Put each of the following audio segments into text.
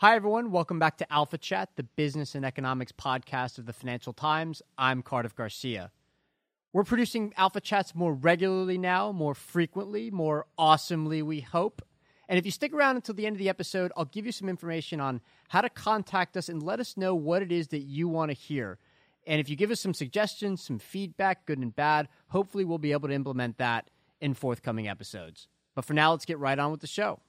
Hi, everyone. Welcome back to Alpha Chat, the business and economics podcast of the Financial Times. I'm Cardiff Garcia. We're producing Alpha Chats more regularly now, more frequently, more awesomely, we hope. And if you stick around until the end of the episode, I'll give you some information on how to contact us and let us know what it is that you want to hear. And if you give us some suggestions, some feedback, good and bad, hopefully we'll be able to implement that in forthcoming episodes. But for now, let's get right on with the show.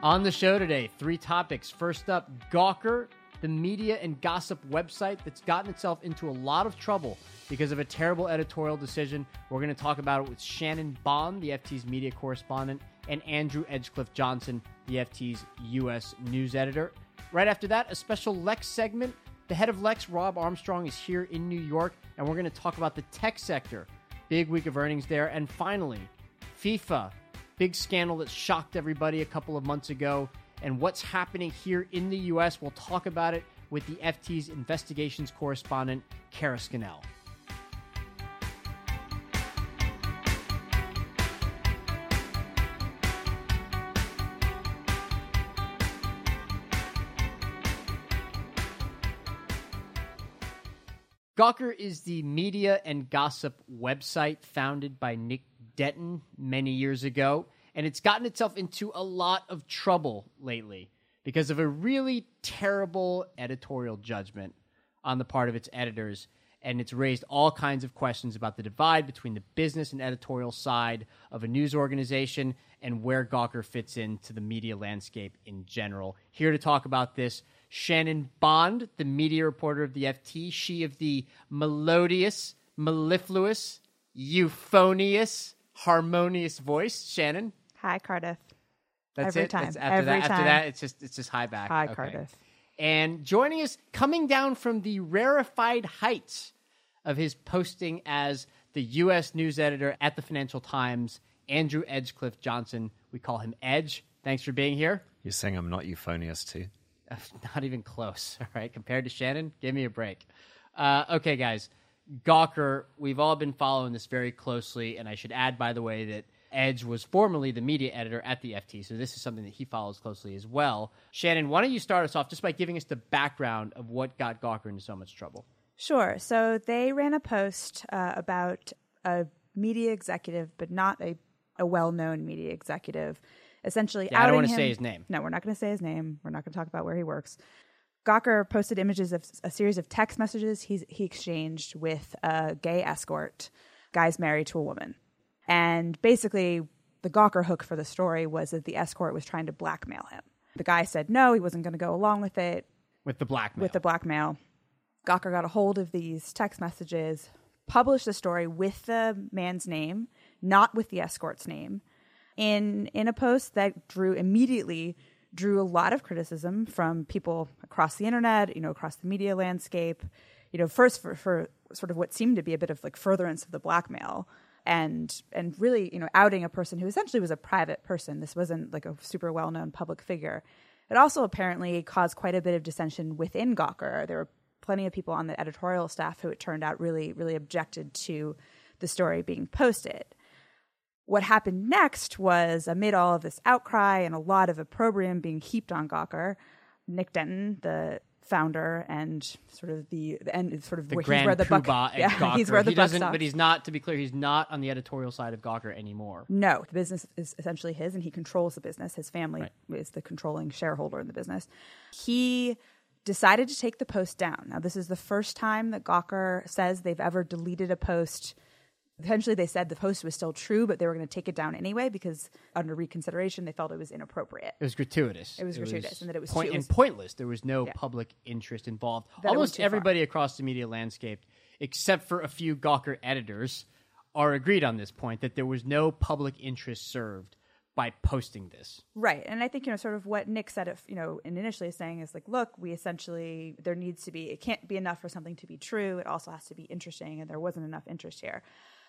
On the show today, three topics. First up, Gawker, the media and gossip website that's gotten itself into a lot of trouble because of a terrible editorial decision. We're going to talk about it with Shannon Bond, the FT's media correspondent, and Andrew Edgecliffe-Johnson, the FT's U.S. news editor. Right after that, a special Lex segment. The head of Lex, Rob Armstrong, is here in New York, and we're going to talk about the tech sector. Big week of earnings there. And finally, FIFA. Big scandal that shocked everybody a couple of months ago. And what's happening here in the U.S., we'll talk about it with the FT's investigations correspondent, Kara Scannell. Gawker is the media and gossip website founded by Nick Denton many years ago, and it's gotten itself into a lot of trouble lately because of a really terrible editorial judgment on the part of its editors, and it's raised all kinds of questions about the divide between the business and editorial side of a news organization and where Gawker fits into the media landscape in general. Here to talk about this, Shannon Bond, the media reporter of the FT, she of the melodious, mellifluous, euphonious, harmonious voice. Shannon. Hi, Cardiff. That's every it. Time. That's after that, it's just hi back. Hi, okay. Cardiff. And joining us, coming down from the rarefied heights of his posting as the U.S. news editor at the Financial Times, Andrew Edgecliffe-Johnson. We call him Edge. Thanks for being here. You're saying I'm not euphonious too? Not even close. All right. Compared to Shannon, give me a break. Okay, guys. Gawker, we've all been following this very closely, and I should add, by the way, that Edge was formerly the media editor at the FT, so this is something that he follows closely as well. Shannon, why don't you start us off just by giving us the background of what got Gawker into so much trouble? Sure. So they ran a post about a media executive, but not a well-known media executive, essentially outing him. I don't want to say his name. No, we're not going to say his name. We're not going to talk about where he works. Gawker posted images of a series of text messages he exchanged with a gay escort, guys married to a woman. And basically, the Gawker hook for the story was that the escort was trying to blackmail him. The guy said no, he wasn't going to go along with it. With the blackmail. Gawker got a hold of these text messages, published the story with the man's name, not with the escort's name, in a post that drew a lot of criticism from people across the internet, across the media landscape, first for sort of what seemed to be a bit of like furtherance of the blackmail and really, outing a person who essentially was a private person. This wasn't like a super well-known public figure. It also apparently caused quite a bit of dissension within Gawker. There were plenty of people on the editorial staff who it turned out really, really objected to the story being posted. What happened next was, amid all of this outcry and a lot of opprobrium being heaped on Gawker, Nick Denton, the founder and sort of the grand poobah at Gawker. He's where the buck stops. But he's not, to be clear, he's not on the editorial side of Gawker anymore. No, the business is essentially his, and he controls the business. His family is the controlling shareholder in the business. He decided to take the post down. Now, this is the first time that Gawker says they've ever deleted a post. Eventually, they said the post was still true, but they were going to take it down anyway because under reconsideration, they felt it was inappropriate. It was gratuitous. And that it was pointless. There was no public interest involved. Almost everybody across the media landscape except for a few Gawker editors, are agreed on this point, that there was no public interest served by posting this. Right. And I think, you know, sort of what Nick said, if, you know, and initially saying is like, look, we essentially, there needs to be, it can't be enough for something to be true. It also has to be interesting. And there wasn't enough interest here.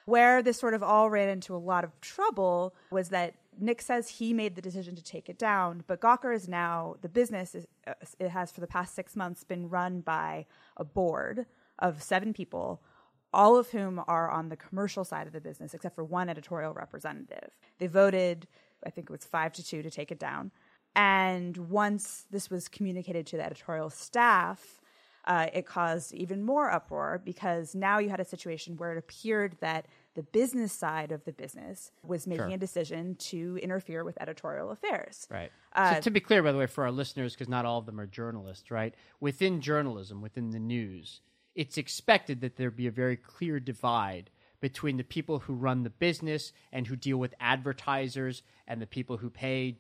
Where this sort of all ran into a lot of trouble was that Nick says he made the decision to take it down, but Gawker is now, the business is, it has for the past 6 months been run by a board of 7 people, all of whom are on the commercial side of the business, except for one editorial representative. They voted, I think it was 5-2 to take it down. And once this was communicated to the editorial staff, it caused even more uproar, because now you had a situation where it appeared that the business side of the business was making a decision to interfere with editorial affairs. Right. So to be clear, by the way, for our listeners, because not all of them are journalists, right? Within journalism, within the news, it's expected that there be a very clear divide between the people who run the business and who deal with advertisers and the people who pay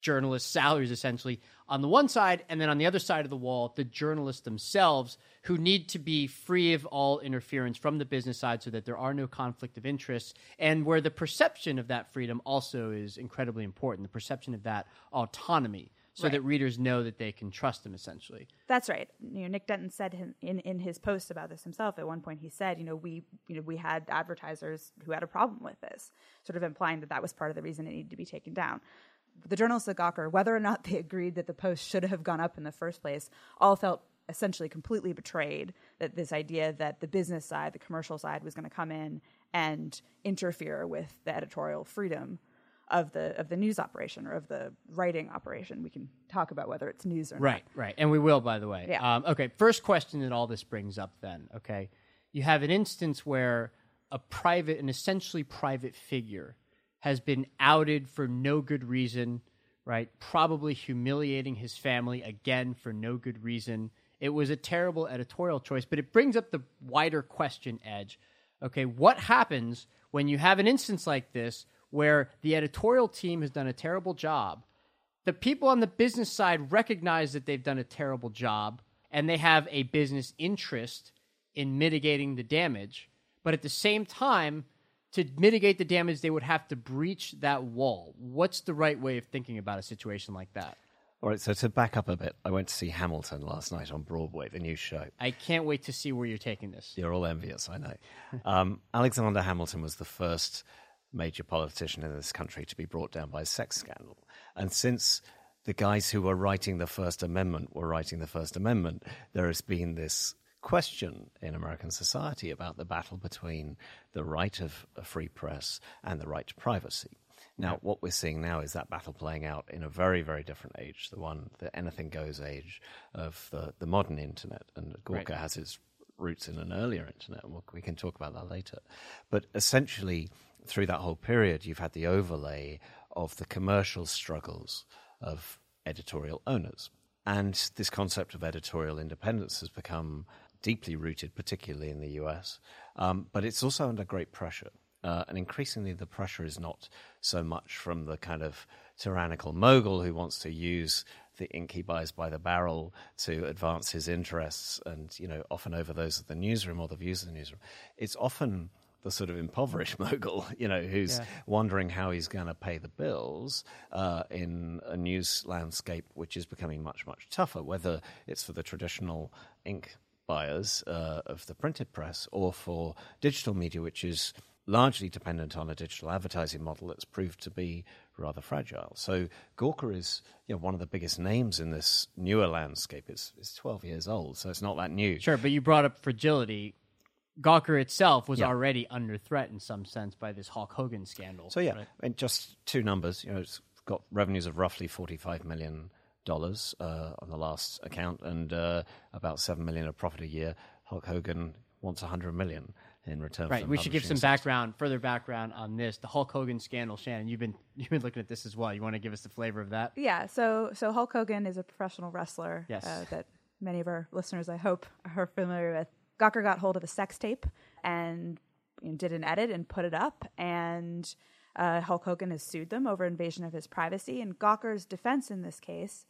journalists salaries, essentially, on the one side, and then on the other side of the wall, the journalists themselves, who need to be free of all interference from the business side so that there are no conflict of interests, and where the perception of that freedom also is incredibly important, the perception of that autonomy, so that readers know that they can trust him, essentially. That's right. You know, Nick Denton said in his post about this himself, at one point he said, we had advertisers who had a problem with this, sort of implying that that was part of the reason it needed to be taken down. The journalists at Gawker, whether or not they agreed that the post should have gone up in the first place, all felt essentially completely betrayed, that this idea that the business side, the commercial side, was going to come in and interfere with the editorial freedom of the news operation, or of the writing operation. We can talk about whether it's news or not. Right, and we will, by the way. Yeah. Okay, first question that all this brings up then, okay? You have an instance where an essentially private figure has been outed for no good reason, right? Probably humiliating his family, again, for no good reason. It was a terrible editorial choice, but it brings up the wider question, Edge. Okay, what happens when you have an instance like this where the editorial team has done a terrible job, the people on the business side recognize that they've done a terrible job, and they have a business interest in mitigating the damage, but at the same time, to mitigate the damage, they would have to breach that wall? What's the right way of thinking about a situation like that? All right, so to back up a bit, I went to see Hamilton last night on Broadway, the new show. I can't wait to see where you're taking this. You're all envious, I know. Alexander Hamilton was the first major politician in this country to be brought down by a sex scandal. And since the guys who were writing the First Amendment were writing the First Amendment, there has been this question in American society about the battle between the right of a free press and the right to privacy. Now, what we're seeing now is that battle playing out in a very, very different age, the anything goes age of the modern internet. And Gawker has its roots in an earlier internet, and we can talk about that later. But essentially, through that whole period, you've had the overlay of the commercial struggles of editorial owners. And this concept of editorial independence has become deeply rooted, particularly in the US. But it's also under great pressure. And increasingly, the pressure is not so much from the kind of tyrannical mogul who wants to use the ink he buys by the barrel to advance his interests and, often over those of the newsroom or the views of the newsroom. It's often the sort of impoverished mogul, who's wondering how he's going to pay the bills in a news landscape which is becoming much, much tougher, whether it's for the traditional ink buyers of the printed press or for digital media, which is largely dependent on a digital advertising model that's proved to be rather fragile. So Gawker is one of the biggest names in this newer landscape. It's 12 years old, so it's not that new. Sure, but you brought up fragility. Gawker itself was already under threat in some sense by this Hulk Hogan scandal. So right? And just two numbers. It's got revenues of roughly $45 million on the last account, and about $7 million of profit a year. Hulk Hogan wants $100 million in return. Right, we should give some further background on this. The Hulk Hogan scandal, Shannon, you've been looking at this as well. You want to give us the flavor of that? Yeah, so Hulk Hogan is a professional wrestler that many of our listeners, I hope, are familiar with. Gawker got hold of a sex tape and did an edit and put it up, and Hulk Hogan has sued them over invasion of his privacy. And Gawker's defense in this case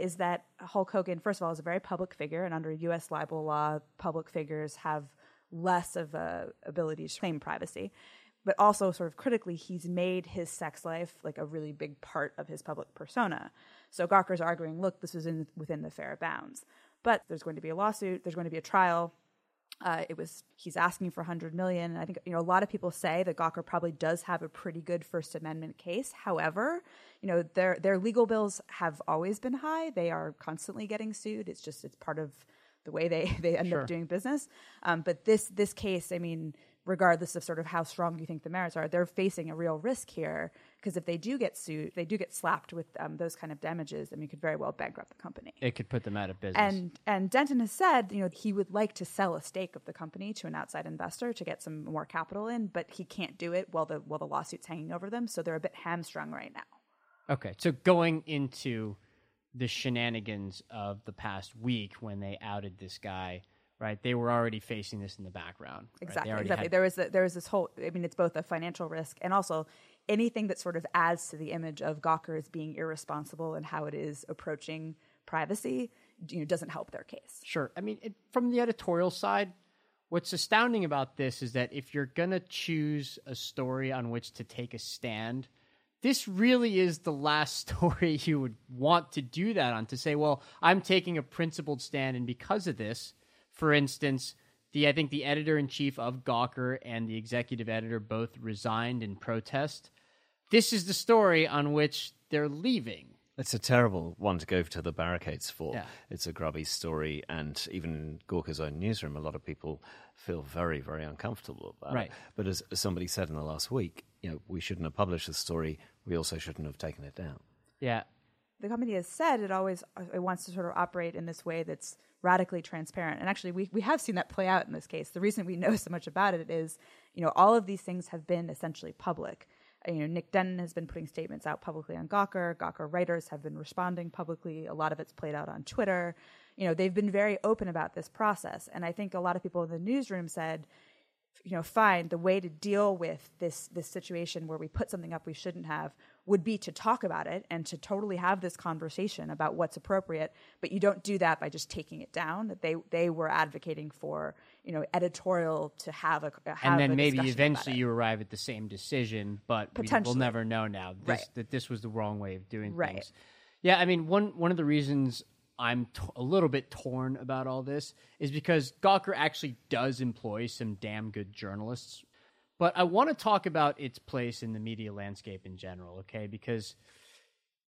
is that Hulk Hogan, first of all, is a very public figure, and under U.S. libel law, public figures have less of a ability to claim privacy. But also sort of critically, he's made his sex life like a really big part of his public persona. So Gawker's arguing, look, this is within the fair bounds. But there's going to be a lawsuit. There's going to be a trial. He's asking for $100 million. And I think, a lot of people say that Gawker probably does have a pretty good First Amendment case. However, their legal bills have always been high. They are constantly getting sued. It's part of the way they end up doing business. But this case, regardless of sort of how strong you think the merits are, they're facing a real risk here, because if they do get sued, they do get slapped with those kind of damages, it could very well bankrupt the company. It could put them out of business. And Denton has said, he would like to sell a stake of the company to an outside investor to get some more capital in, but he can't do it while the lawsuit's hanging over them, so they're a bit hamstrung right now. Okay, so going into the shenanigans of the past week when they outed this guy, right, they were already facing this in the background. Right? Exactly. There was this whole. It's both a financial risk and also anything that sort of adds to the image of Gawker as being irresponsible and how it is approaching privacy. Doesn't help their case. Sure. From the editorial side, what's astounding about this is that if you're gonna choose a story on which to take a stand, this really is the last story you would want to do that on. To say, well, I'm taking a principled stand, and because of this. For instance, I think the editor-in-chief of Gawker and the executive editor both resigned in protest. This is the story on which they're leaving. It's a terrible one to go to the barricades for. Yeah. It's a grubby story, and even in Gawker's own newsroom, a lot of people feel very, very uncomfortable about it. But as somebody said in the last week, we shouldn't have published the story. We also shouldn't have taken it down. Yeah. The company has said it wants to sort of operate in this way that's radically transparent. And actually, we have seen that play out in this case. The reason we know so much about it is, all of these things have been essentially public. Nick Denton has been putting statements out publicly on Gawker. Gawker writers have been responding publicly. A lot of it's played out on Twitter. They've been very open about this process. And I think a lot of people in the newsroom said, fine, the way to deal with this situation where we put something up we shouldn't have would be to talk about it and to totally have this conversation about what's appropriate, but you don't do that by just taking it down. That they were advocating for, editorial to have and then maybe eventually you arrive at the same decision, but we'll never know now that this was the wrong way of doing things. Yeah, one of the reasons I'm a little bit torn about all this is because Gawker actually does employ some damn good journalists. But I want to talk about its place in the media landscape in general, okay? Because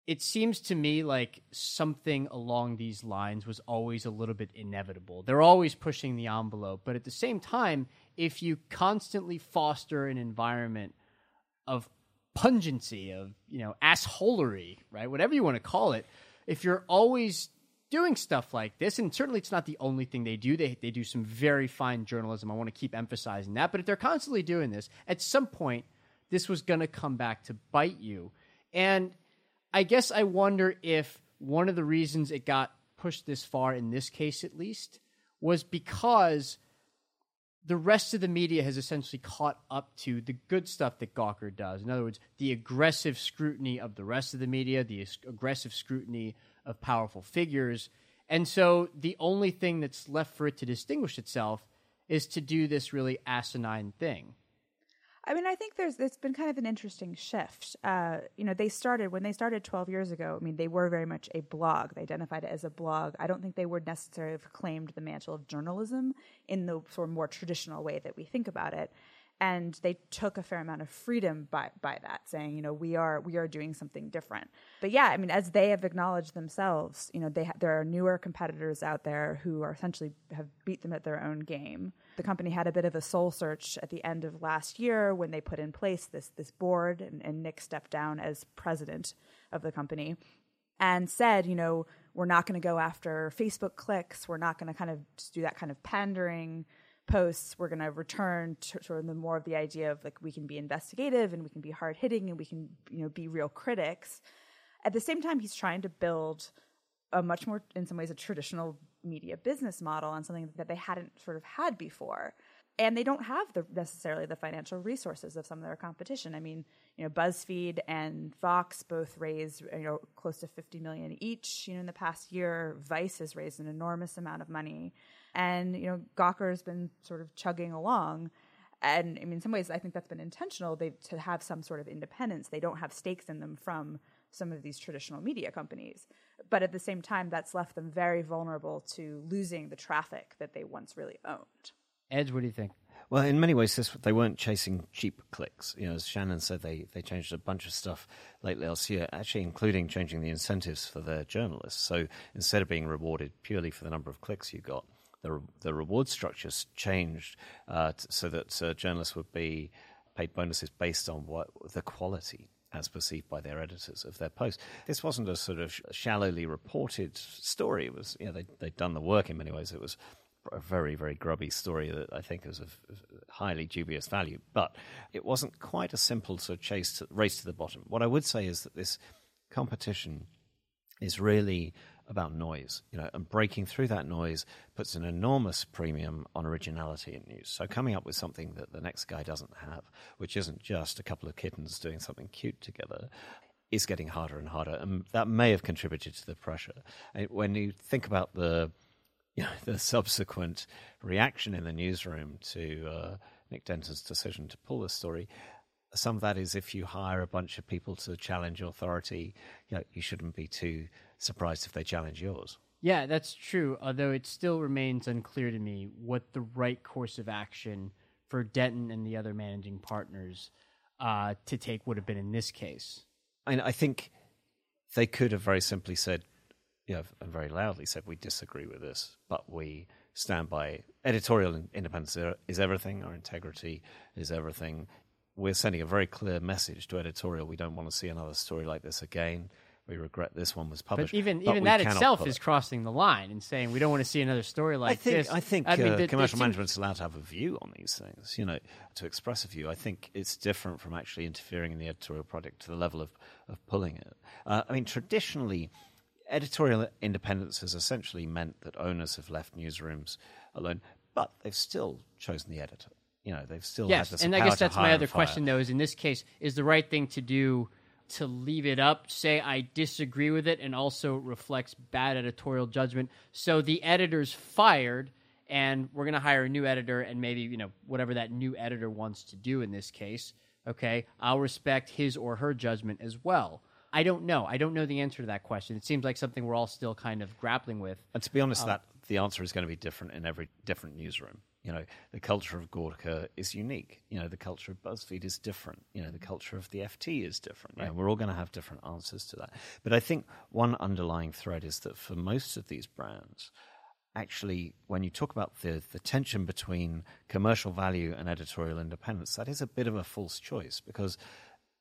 it seems to me like something along these lines was always a little bit inevitable. They're always pushing the envelope. But at the same time, if you constantly foster an environment of pungency, of, assholery, right? Whatever you want to call it, if you're always doing stuff like this, and certainly it's not the only thing they do. They do some very fine journalism. I want to keep emphasizing that. But if they're constantly doing this, at some point, this was going to come back to bite you. And I guess I wonder if one of the reasons it got pushed this far, in this case at least, was because the rest of the media has essentially caught up to the good stuff that Gawker does. In other words, the aggressive scrutiny of the rest of the media, the aggressive scrutiny of powerful figures. And so the only thing that's left for it to distinguish itself is to do this really asinine thing. I think it's been kind of an interesting shift. When they started 12 years ago, they were very much a blog. They identified it as a blog. I don't think they would necessarily have claimed the mantle of journalism in the sort of more traditional way that we think about it. And they took a fair amount of freedom by that, saying, we are doing something different. But yeah, as they have acknowledged themselves, there are newer competitors out there who are essentially have beat them at their own game. The company had a bit of a soul search at the end of last year when they put in place this board, and Nick stepped down as president of the company and said, we're not going to go after Facebook clicks. We're not going to kind of just do that kind of pandering posts. We're going to return to sort of the more of the idea of like we can be investigative and we can be hard hitting and we can be real critics. At the same time, he's trying to build a much more, in some ways, a traditional media business model on something that they hadn't sort of had before, and they don't have necessarily the financial resources of some of their competition. BuzzFeed and Vox both raised close to $50 million each in the past year. Vice has raised an enormous amount of money. And, you know, Gawker has been sort of chugging along. And I mean, in some ways, I think that's been intentional. To have some sort of independence. They don't have stakes in them from some of these traditional media companies. But at the same time, that's left them very vulnerable to losing the traffic that they once really owned. Edge, what do you think? Well, in many ways, they weren't chasing cheap clicks. You know, as Shannon said, they changed a bunch of stuff late last year, actually including changing the incentives for their journalists. So instead of being rewarded purely for the number of clicks you got, the reward structures changed so that journalists would be paid bonuses based on what the quality as perceived by their editors of their post. This wasn't a sort of shallowly reported story. It was, you know, they'd done the work in many ways. It was a very, very grubby story that I think is of highly dubious value. But it wasn't quite a simple sort of race to the bottom. What I would say is that this competition is really about noise, you know, and breaking through that noise puts an enormous premium on originality in news. So coming up with something that the next guy doesn't have, which isn't just a couple of kittens doing something cute together, is getting harder and harder, and that may have contributed to the pressure. When you think about the subsequent reaction in the newsroom to Nick Denton's decision to pull this story, some of that is if you hire a bunch of people to challenge authority, you know, you shouldn't be too surprised if they challenge yours. Yeah, that's true, although it still remains unclear to me what the right course of action for Denton and the other managing partners to take would have been in this case. And I think they could have very simply said, you know, and very loudly said, we disagree with this, but we stand by editorial independence is everything, our integrity is everything. We're sending a very clear message to editorial. We don't want to see another story like this again. We regret this one was published. But even that itself is crossing the line and saying we don't want to see another story like this. I think commercial management's allowed to have a view on these things, you know, to express a view. I think it's different from actually interfering in the editorial project to the level of pulling it. I mean, traditionally, editorial independence has essentially meant that owners have left newsrooms alone, but they've still chosen the editor. You know, they've still had this power to hire and fire. Yes, and I guess that's my other question, though, is in this case, is the right thing to do to leave it up, say I disagree with it, and also reflects bad editorial judgment. So the editor's fired, and we're going to hire a new editor, and maybe, you know, whatever that new editor wants to do in this case, okay, I'll respect his or her judgment as well. I don't know. I don't know the answer to that question. It seems like something we're all still kind of grappling with. And to be honest, that the answer is going to be different in every different newsroom. You know, the culture of Gawker is unique. You know, the culture of BuzzFeed is different. You know, the culture of the FT is different. Right. You know, we're all going to have different answers to that. But I think one underlying thread is that for most of these brands, actually, when you talk about the tension between commercial value and editorial independence, that is a bit of a false choice, because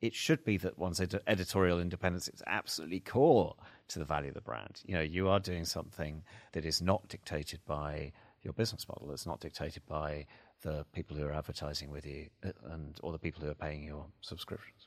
it should be that one's editorial independence is absolutely core to the value of the brand. You know, you are doing something that is not dictated by your business model. It's not dictated by the people who are advertising with you and or the people who are paying your subscriptions.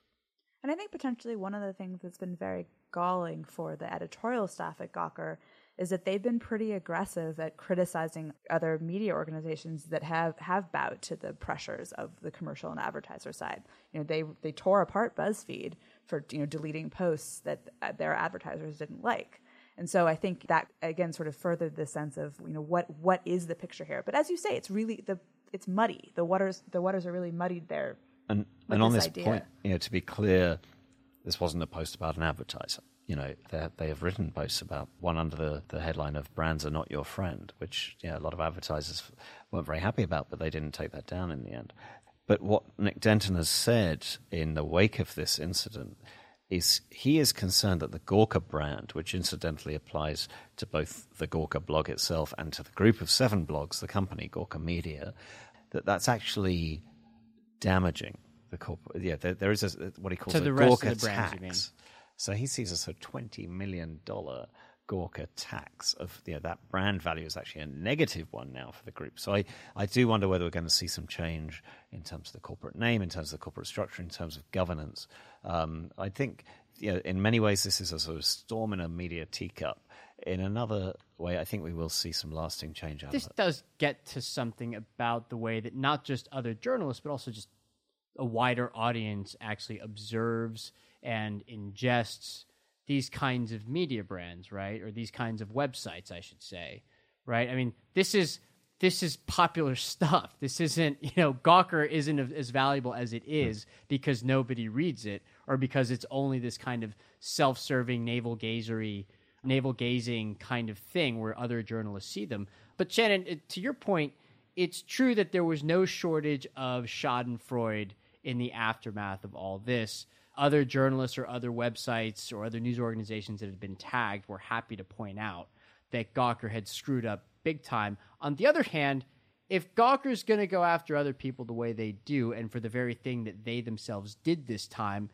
And I think potentially one of the things that's been very galling for the editorial staff at Gawker is that they've been pretty aggressive at criticizing other media organizations that have bowed to the pressures of the commercial and advertiser side. You know, they tore apart BuzzFeed for, you know, deleting posts that their advertisers didn't like. And so I think that, again, sort of furthered the sense of, you know, what is the picture here? But as you say, it's really it's muddy. The waters are really muddied there. And on this point, you know, to be clear, this wasn't a post about an advertiser. You know, they have written posts about one under the headline of "Brands are not your friend," which, you know, a lot of advertisers weren't very happy about, but they didn't take that down in the end. But what Nick Denton has said in the wake of this incident is he is concerned that the Gawker brand, which incidentally applies to both the Gawker blog itself and to the group of 7 blogs, the company Gawker Media, that's actually damaging the corporate. Yeah, there is what he calls a Gawker tax. So he sees a sort of $20 million Gawker tax of, you know, that brand value is actually a negative one now for the group. So I do wonder whether we're going to see some change in terms of the corporate name, in terms of the corporate structure, in terms of governance. I think, you know, in many ways this is a sort of storm in a media teacup. In another way, I think we will see some lasting change out of it. This does get to something about the way that not just other journalists, but also just a wider audience actually observes and ingests these kinds of media brands, right? Or these kinds of websites, I should say, right? I mean, this is this is popular stuff. This isn't, you know, Gawker isn't as valuable as it is because nobody reads it, or because it's only this kind of self-serving navel-gazing kind of thing where other journalists see them. But Shannon, to your point, it's true that there was no shortage of schadenfreude in the aftermath of all this. Other journalists or other websites or other news organizations that have been tagged were happy to point out that Gawker had screwed up big time. On the other hand, if Gawker's going to go after other people the way they do, and for the very thing that they themselves did this time,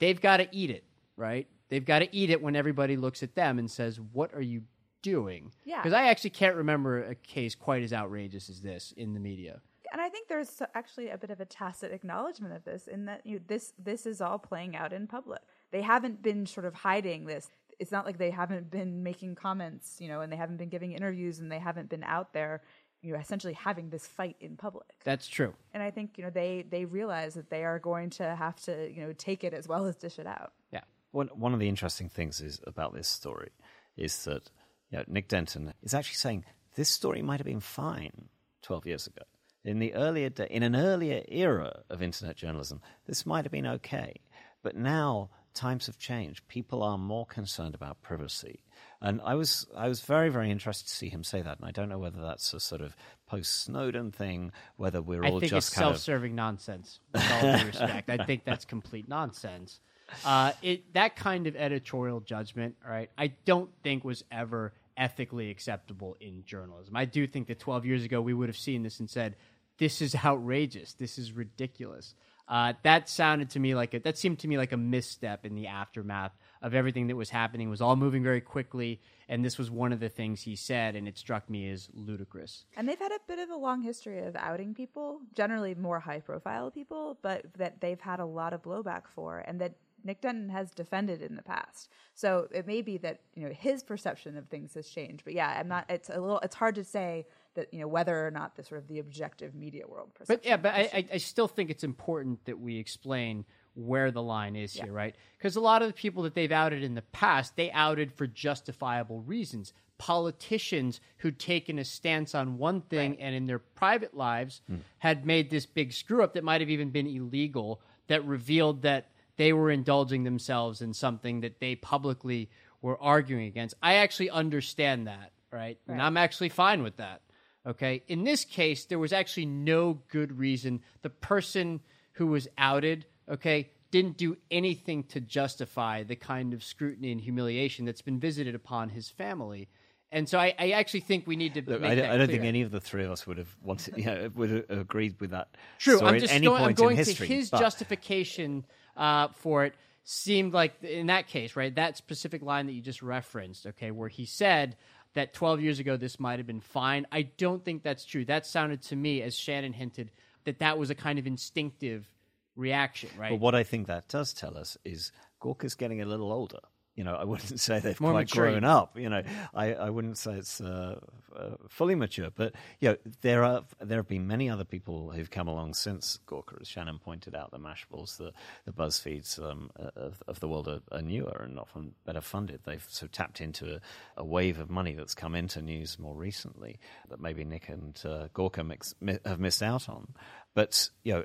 they've got to eat it, right? They've got to eat it when everybody looks at them and says, what are you doing? Yeah. Because I actually can't remember a case quite as outrageous as this in the media. And I think there's actually a bit of a tacit acknowledgement of this, in that this is all playing out in public. They haven't been sort of hiding this. It's not like they haven't been making comments, you know, and they haven't been giving interviews, and they haven't been out there, you know, essentially having this fight in public. That's true. And I think, you know, they realize that they are going to have to, you know, take it as well as dish it out. Yeah. One of the interesting things is about this story is that, you know, Nick Denton is actually saying this story might have been fine 12 years ago. In an earlier era of internet journalism, this might have been okay. But now times have changed. People are more concerned about privacy. And I was very, very interested to see him say that. And I don't know whether that's a sort of post-Snowden thing, whether we're all just kind of... I think it's self-serving nonsense, with all due respect. I think that's complete nonsense. That kind of editorial judgment, right, I don't think was ever ethically acceptable in journalism. I do think that 12 years ago we would have seen this and said, this is outrageous, this is ridiculous. That seemed to me like a misstep in the aftermath of everything that was happening. It was all moving very quickly, and this was one of the things he said, and it struck me as ludicrous. And they've had a bit of a long history of outing people, generally more high-profile people, but that they've had a lot of blowback for, and that Nick Denton has defended in the past. So it may be that, you know, his perception of things has changed. But yeah, it's hard to say that, you know, whether or not the sort of the objective media world perception. But I still think it's important that we explain where the line is here, right? Because a lot of the people that they've outed in the past, they outed for justifiable reasons. Politicians who'd taken a stance on one thing and in their private lives had made this big screw up that might have even been illegal, that revealed that they were indulging themselves in something that they publicly were arguing against. I actually understand that, right? And I'm actually fine with that, okay? In this case, there was actually no good reason. The person who was outed, okay, didn't do anything to justify the kind of scrutiny and humiliation that's been visited upon his family. And so I actually think we need to I don't think any of the three of us would have wanted, you know, would have agreed with that. True. I'm going to his justification for it seemed like, in that case, right, that specific line that you just referenced, okay, where he said that 12 years ago this might have been fine. I don't think that's true. That sounded to me, as Shannon hinted, that was a kind of instinctive reaction, right? But what I think that does tell us is Gawker's getting a little older. You know, I wouldn't say they've more quite mature. Grown up. You know, I wouldn't say it's fully mature. But, you know, there have been many other people who've come along since Gawker. As Shannon pointed out, the Mashables, the BuzzFeeds of the world are newer and often better funded. They've sort of tapped into a wave of money that's come into news more recently that maybe Nick and Gawker have missed out on. But, you know,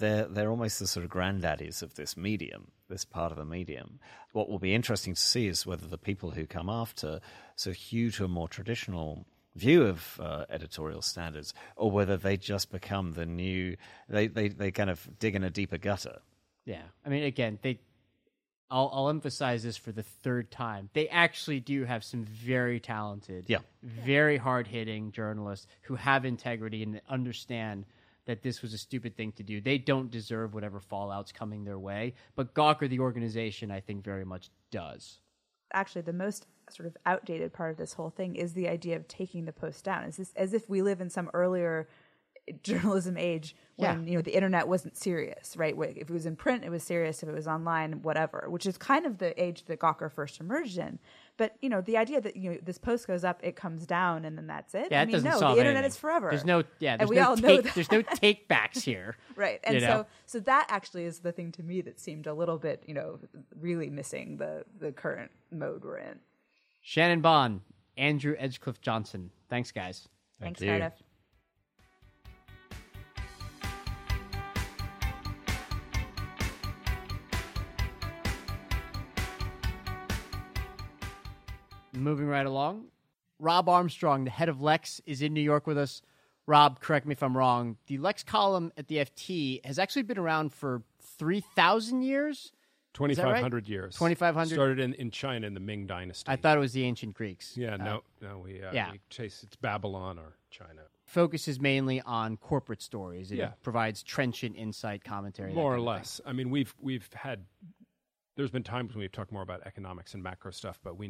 they're almost the sort of granddaddies of this medium, this part of the medium. What will be interesting to see is whether the people who come after sort of hew to a more traditional view of editorial standards, or whether they just become the new. They kind of dig in a deeper gutter. Yeah, I mean, again, I'll emphasize this for the third time. They actually do have some very talented, very hard-hitting journalists who have integrity and understand that this was a stupid thing to do. They don't deserve whatever fallout's coming their way. But Gawker, the organization, I think very much does. Actually, the most sort of outdated part of this whole thing is the idea of taking the post down. It's as if we live in some earlier journalism age when you know the internet wasn't serious, right? If it was in print, it was serious. If it was online, whatever, which is kind of the age that Gawker first emerged in. But, you know, the idea that, you know, this post goes up, it comes down, and then that's it. Yeah, I mean, the internet is forever. There's no take backs here. Right. And so that actually is the thing to me that seemed a little bit, you know, really missing the current mode we're in. Shannon Bond, Andrew Edgecliffe-Johnson. Thanks, guys. Thanks, Cardiff. Moving right along. Rob Armstrong, the head of Lex, is in New York with us. Rob, correct me if I'm wrong. The Lex column at the FT has actually been around for 3,000 years? 2,500 years. 2,500? Started in China in the Ming Dynasty. I thought it was the ancient Greeks. Yeah, we chase it's Babylon or China. Focuses mainly on corporate stories. It provides trenchant insight, commentary. More or less. I mean, we've had... There's been times when we've talked more about economics and macro stuff, but we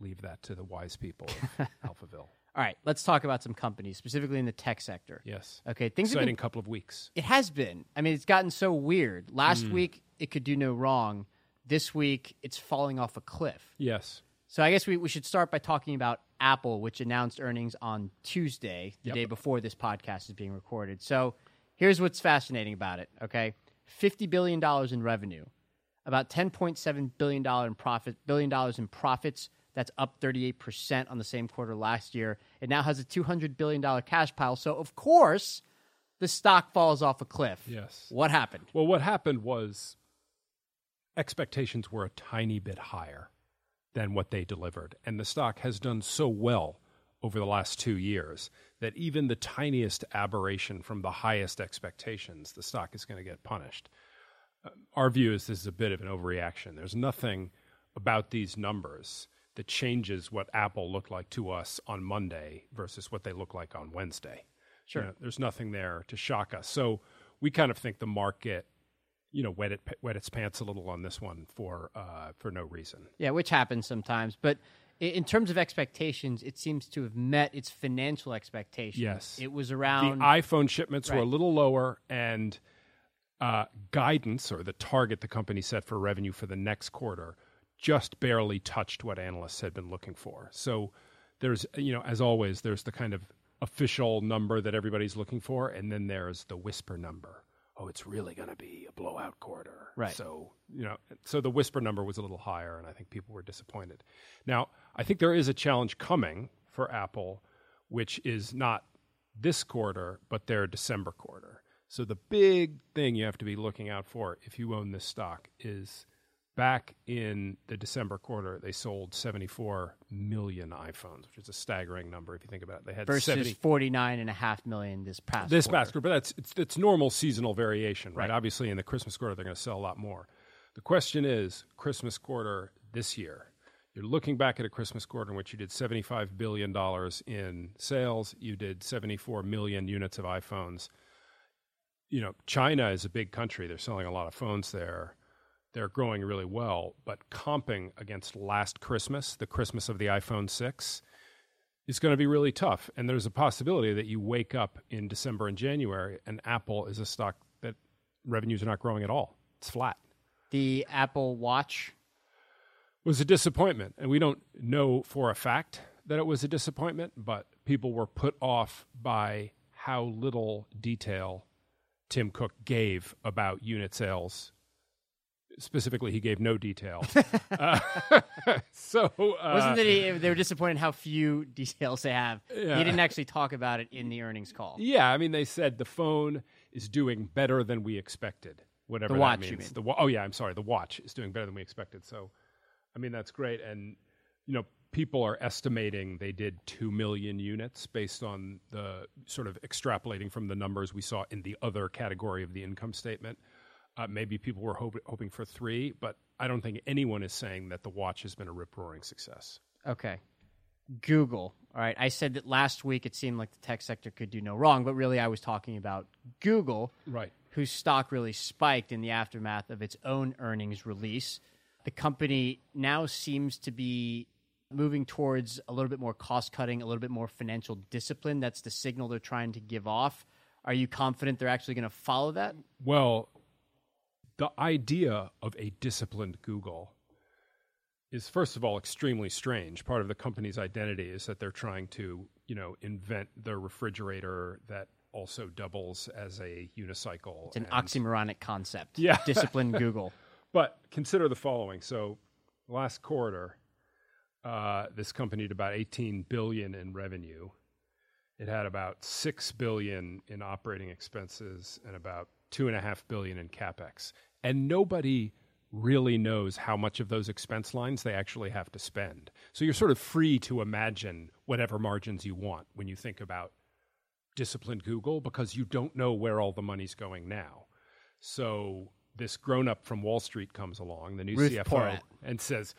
leave that to the wise people of Alphaville. All right, let's talk about some companies, specifically in the tech sector. Yes. Okay, things exciting have been, couple of weeks. It has been. I mean, it's gotten so weird. Last week, it could do no wrong. This week, it's falling off a cliff. Yes. So I guess we should start by talking about Apple, which announced earnings on Tuesday, the day before this podcast is being recorded. So here's what's fascinating about it, okay? $50 billion in revenue. About $10.7 billion in profits. That's up 38% on the same quarter last year. It now has a $200 billion cash pile. So, of course, the stock falls off a cliff. Yes. What happened? Well, what happened was expectations were a tiny bit higher than what they delivered. And the stock has done so well over the last 2 years that even the tiniest aberration from the highest expectations, the stock is going to get punished. Our view is this is a bit of an overreaction. There's nothing about these numbers that changes what Apple looked like to us on Monday versus what they look like on Wednesday. Sure. You know, there's nothing there to shock us. So we kind of think the market, wet its pants a little on this one for no reason. Yeah, which happens sometimes. But in terms of expectations, it seems to have met its financial expectations. Yes. It was around... The iPhone shipments were a little lower and... guidance, or the target the company set for revenue for the next quarter, just barely touched what analysts had been looking for. So there's, as always, there's the kind of official number that everybody's looking for, and then there's the whisper number. Oh, it's really going to be a blowout quarter. Right. So, so the whisper number was a little higher, and I think people were disappointed. Now, I think there is a challenge coming for Apple, which is not this quarter, but their December quarter. So the big thing you have to be looking out for if you own this stock is back in the December quarter, they sold 74 million iPhones, which is a staggering number if you think about it. They had versus 49.5 million this past quarter. But it's normal seasonal variation, right? Obviously, in the Christmas quarter, they're going to sell a lot more. The question is, Christmas quarter this year, you're looking back at a Christmas quarter in which you did $75 billion in sales. You did 74 million units of iPhones. China is a big country. They're selling a lot of phones there. They're growing really well, but comping against last Christmas, the Christmas of the iPhone 6, is going to be really tough. And there's a possibility that you wake up in December and January and Apple is a stock that revenues are not growing at all. It's flat. The Apple Watch was a disappointment. And we don't know for a fact that it was a disappointment, but people were put off by how little detail Tim Cook gave about unit sales. Specifically, he gave no detail. Wasn't that they were disappointed in how few details they have. Yeah. He didn't actually talk about it in the earnings call. Yeah, I mean, they said the phone is doing better than we expected, whatever the watch that means. You mean. The watch is doing better than we expected. So, I mean, that's great. And, people are estimating they did 2 million units based on the sort of extrapolating from the numbers we saw in the other category of the income statement. Maybe people were hoping for 3, but I don't think anyone is saying that the watch has been a rip-roaring success. Okay. Google. All right. I said that last week it seemed like the tech sector could do no wrong, but really I was talking about Google, right, whose stock really spiked in the aftermath of its own earnings release. The company now seems to be moving towards a little bit more cost-cutting, a little bit more financial discipline. That's the signal they're trying to give off. Are you confident they're actually going to follow that? Well, the idea of a disciplined Google is, first of all, extremely strange. Part of the company's identity is that they're trying to, invent the refrigerator that also doubles as a unicycle. It's an oxymoronic concept. Yeah. Disciplined Google. But consider the following. So last quarter... this company did about $18 billion in revenue. It had about $6 billion in operating expenses and about $2.5 billion in CapEx. And nobody really knows how much of those expense lines they actually have to spend. So you're sort of free to imagine whatever margins you want when you think about disciplined Google, because you don't know where all the money's going now. So this grown-up from Wall Street comes along, the new CFO, and says,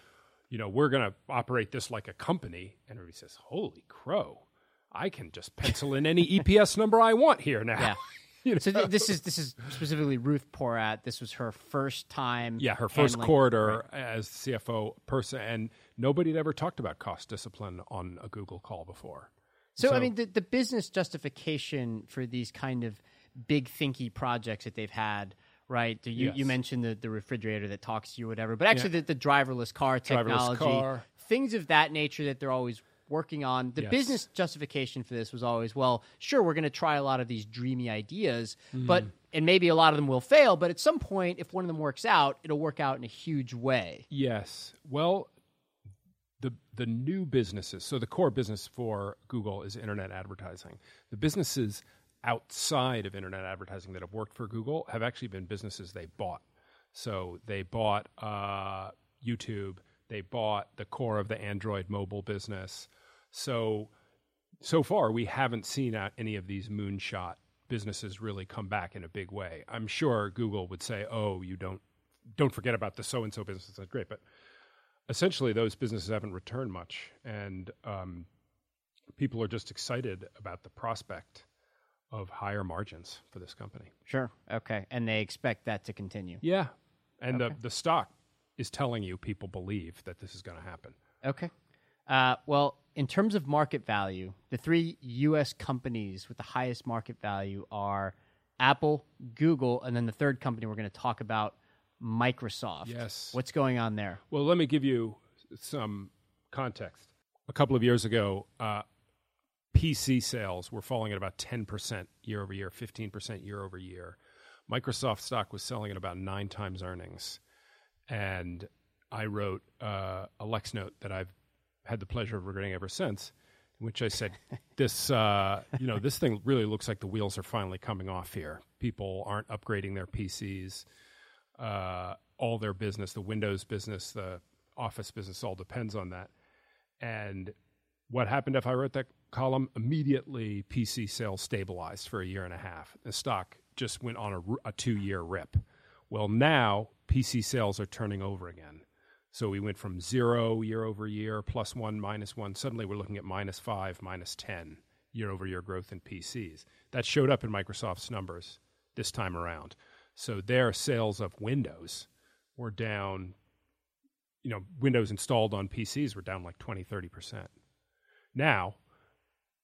you know, we're going to operate this like a company. And everybody says, holy crow, I can just pencil in any EPS number I want here now. Yeah. You know? So this is specifically Ruth Porat. This was her first time. Yeah, her first quarter as CFO person. And nobody had ever talked about cost discipline on a Google call before. So I mean, the business justification for these kind of big thinky projects that they've had, right? You mentioned the refrigerator that talks to you or whatever, but actually the driverless car technology, things of that nature that they're always working on. The business justification for this was always, well, sure, we're going to try a lot of these dreamy ideas, and maybe a lot of them will fail, but at some point, if one of them works out, it'll work out in a huge way. Yes. Well, the new businesses, so the core business for Google is internet advertising. The businesses outside of internet advertising that have worked for Google have actually been businesses they bought. So they bought YouTube, they bought the core of the Android mobile business. So far, we haven't seen any of these moonshot businesses really come back in a big way. I'm sure Google would say, oh, you don't forget about the so-and-so business. That's great, but essentially those businesses haven't returned much, and people are just excited about the prospect of higher margins for this company. Sure. Okay. And they expect that to continue. Yeah. And the stock is telling you people believe that this is going to happen. Okay. Well, in terms of market value, the three U.S. companies with the highest market value are Apple, Google, and then the third company we're going to talk about, Microsoft. Yes. What's going on there? Well, let me give you some context. A couple of years ago, PC sales were falling at about 10% year over year, 15% year over year. Microsoft stock was selling at about 9 times earnings. And I wrote a Lex note that I've had the pleasure of regretting ever since, in which I said, this thing really looks like the wheels are finally coming off here. People aren't upgrading their PCs. All their business, the Windows business, the Office business, all depends on that. And what happened if I wrote that column? Immediately, PC sales stabilized for a year and a half. The stock just went on a 2-year rip. Well, now PC sales are turning over again. So we went from 0 year over year, +1, -1. Suddenly we're looking at -5, -10 year over year growth in PCs. That showed up in Microsoft's numbers this time around. So their sales of Windows were down, Windows installed on PCs were down like 20, 30%. Now,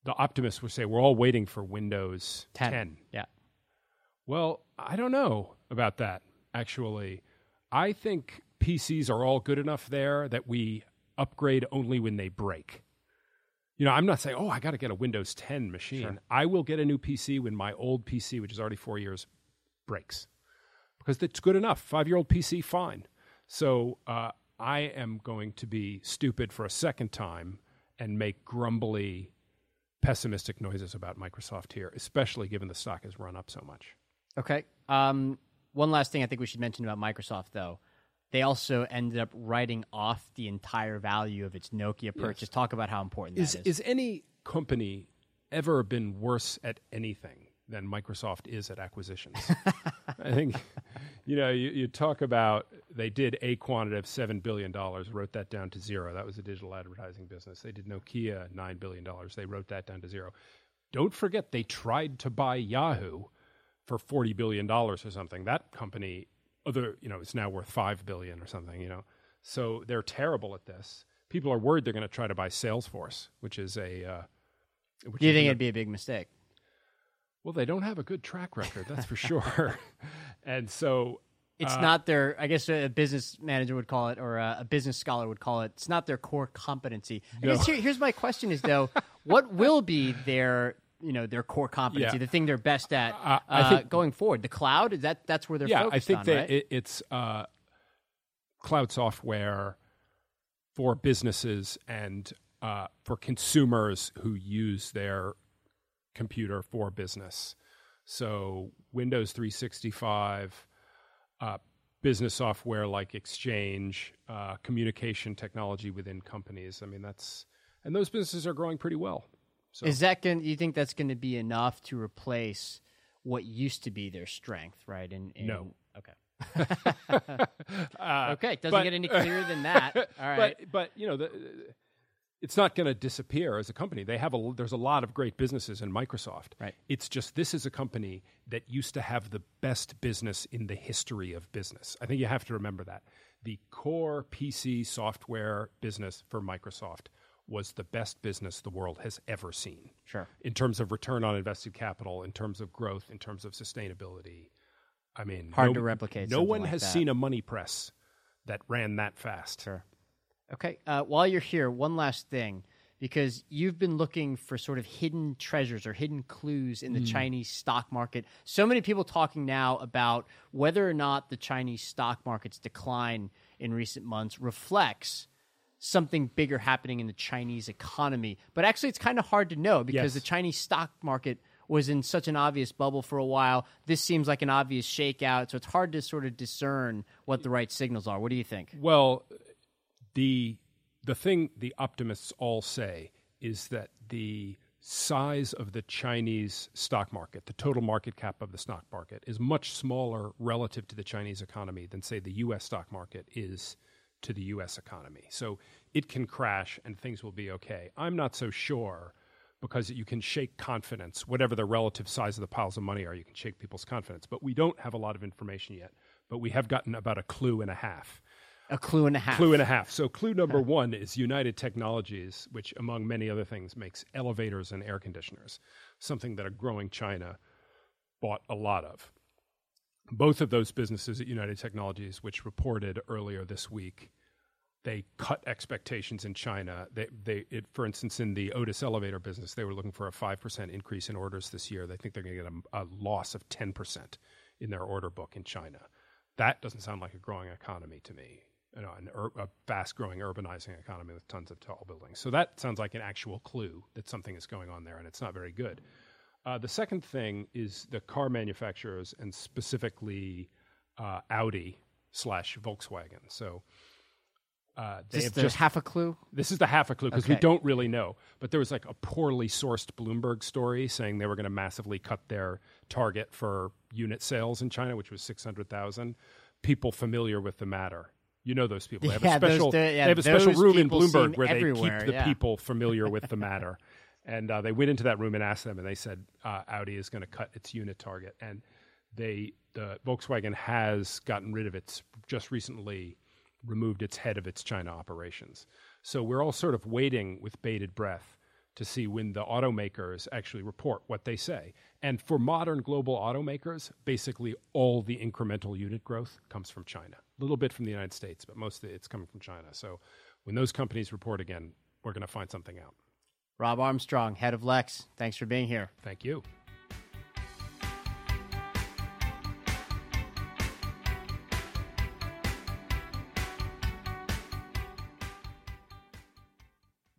the optimists would say we're all waiting for Windows 10. Yeah. Well, I don't know about that, actually. I think PCs are all good enough there that we upgrade only when they break. I'm not saying, I got to get a Windows 10 machine. Sure. I will get a new PC when my old PC, which is already 4 years, breaks. Because it's good enough. 5-year-old PC, fine. So I am going to be stupid for a second time and make grumbly, pessimistic noises about Microsoft here, especially given the stock has run up so much. Okay. One last thing I think we should mention about Microsoft, though. They also ended up writing off the entire value of its Nokia purchase. Yes. Talk about how important that is. Is any company ever been worse at anything than Microsoft is at acquisitions? I think, you talk about they did a quantitative $7 billion, wrote that down to 0. That was a digital advertising business. They did Nokia, $9 billion. They wrote that down to 0. Don't forget they tried to buy Yahoo for $40 billion or something. That company, is now worth $5 billion or something, So they're terrible at this. People are worried they're going to try to buy Salesforce, which is a... Do you think it'd be a big mistake? Well, they don't have a good track record, that's for sure. And so... It's not their... I guess a business manager would call it, or a business scholar would call it, it's not their core competency. No. I guess here's my question is, though, what will be their... their core competency, the thing they're best at I think, going forward. The cloud, that's where they're focused on, right? Yeah, I think it's cloud software for businesses and for consumers who use their computer for business. So Windows 365, business software like Exchange, communication technology within companies. I mean, that's, and those businesses are growing pretty well. So. Is that going? You think that's going to be enough to replace what used to be their strength, right? No. Okay. Okay, doesn't get any clearer than that. All right, but you know, it's not going to disappear as a company. They have there's a lot of great businesses in Microsoft. Right. It's just this is a company that used to have the best business in the history of business. I think you have to remember that. The core PC software business for Microsoft was the best business the world has ever seen. Sure. In terms of return on invested capital, in terms of growth, in terms of sustainability. I mean, hard to replicate. No one has seen a money press that ran that fast. Sure. Okay. While you're here, one last thing, because you've been looking for sort of hidden treasures or hidden clues in the Chinese stock market. So many people talking now about whether or not the Chinese stock market's decline in recent months reflects something bigger happening in the Chinese economy. But actually, it's kind of hard to know because the Chinese stock market was in such an obvious bubble for a while. This seems like an obvious shakeout, so it's hard to sort of discern what the right signals are. What do you think? Well, the thing the optimists all say is that the size of the Chinese stock market, the total market cap of the stock market, is much smaller relative to the Chinese economy than, say, the U.S. stock market is to the U.S. economy. So it can crash and things will be okay. I'm not so sure, because you can shake confidence. Whatever the relative size of the piles of money are, you can shake people's confidence. But we don't have a lot of information yet. But we have gotten about a clue and a half. So clue number one is United Technologies, which, among many other things, makes elevators and air conditioners, something that a growing China bought a lot of. Both of those businesses at United Technologies, which reported earlier this week, they cut expectations in China. For instance, in the Otis elevator business, they were looking for a 5% increase in orders this year. They think they're going to get a loss of 10% in their order book in China. That doesn't sound like a growing economy to me, you know, a fast-growing urbanizing economy with tons of tall buildings. So that sounds like an actual clue that something is going on there, and it's not very good. The second thing is the car manufacturers, and specifically Audi/Volkswagen. So... Is this half a clue? This is the half a clue, because we don't really know. But there was like a poorly sourced Bloomberg story saying they were going to massively cut their target for unit sales in China, which was 600,000. People familiar with the matter. You know those people. They have a special room in Bloomberg where they keep the people familiar with the matter. And they went into that room and asked them, and they said Audi is going to cut its unit target. And Volkswagen has gotten rid of its, just recently removed its head of its China operations. So we're all sort of waiting with bated breath to see when the automakers actually report what they say. And for modern global automakers, basically all the incremental unit growth comes from China. A little bit from the United States, but mostly it's coming from China. So when those companies report again, we're going to find something out. Rob Armstrong, head of Lex, thanks for being here. Thank you.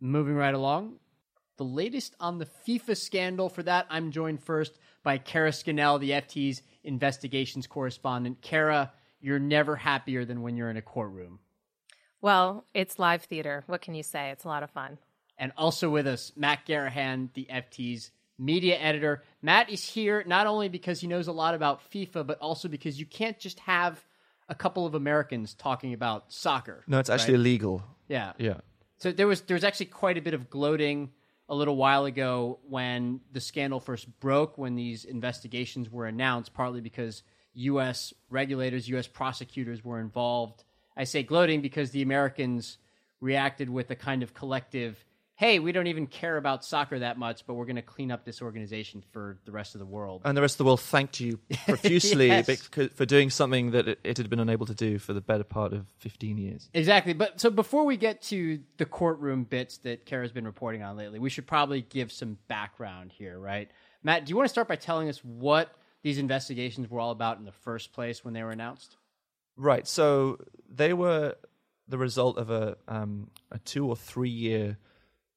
Moving right along, the latest on the FIFA scandal. For that, I'm joined first by Kara Scannell, the FT's investigations correspondent. Kara, you're never happier than when you're in a courtroom. Well, it's live theater. What can you say? It's a lot of fun. And also with us, Matt Garrahan, the FT's media editor. Matt is here not only because he knows a lot about FIFA, but also because you can't just have a couple of Americans talking about soccer. No, it's actually illegal. Yeah. Yeah. So there was actually quite a bit of gloating a little while ago when the scandal first broke, when these investigations were announced, partly because U.S. regulators, U.S. prosecutors were involved. I say gloating because the Americans reacted with a kind of collective, hey, we don't even care about soccer that much, but we're going to clean up this organization for the rest of the world. And the rest of the world thanked you profusely for doing something that it had been unable to do for the better part of 15 years. Exactly. But so before we get to the courtroom bits that Kara's been reporting on lately, we should probably give some background here, right? Matt, do you want to start by telling us what these investigations were all about in the first place when they were announced? Right. So they were the result of a 2 or 3 year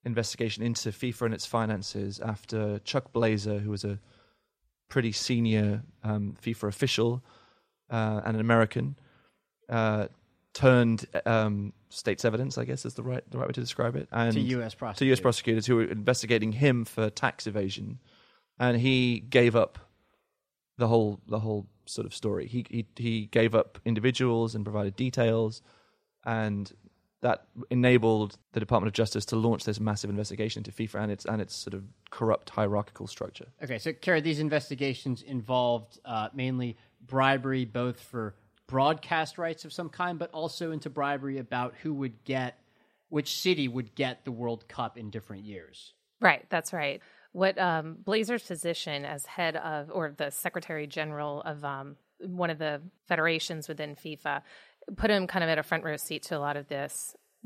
investigation into FIFA and its finances after Chuck Blazer, who was a pretty senior FIFA official and an American, turned state's evidence, I guess is the right way to describe it, and to US prosecutors. To US prosecutors who were investigating him for tax evasion, and he gave up the whole sort of story. He gave up individuals and provided details, and that enabled the Department of Justice to launch this massive investigation into FIFA and its sort of corrupt hierarchical structure. Okay, so Kara, these investigations involved mainly bribery, both for broadcast rights of some kind, but also into bribery about who would get, which city would get the World Cup in different years. Right, that's right. What Blazer's position as head of, or the Secretary General of one of the federations within FIFA, put him kind of at a front row seat to a lot of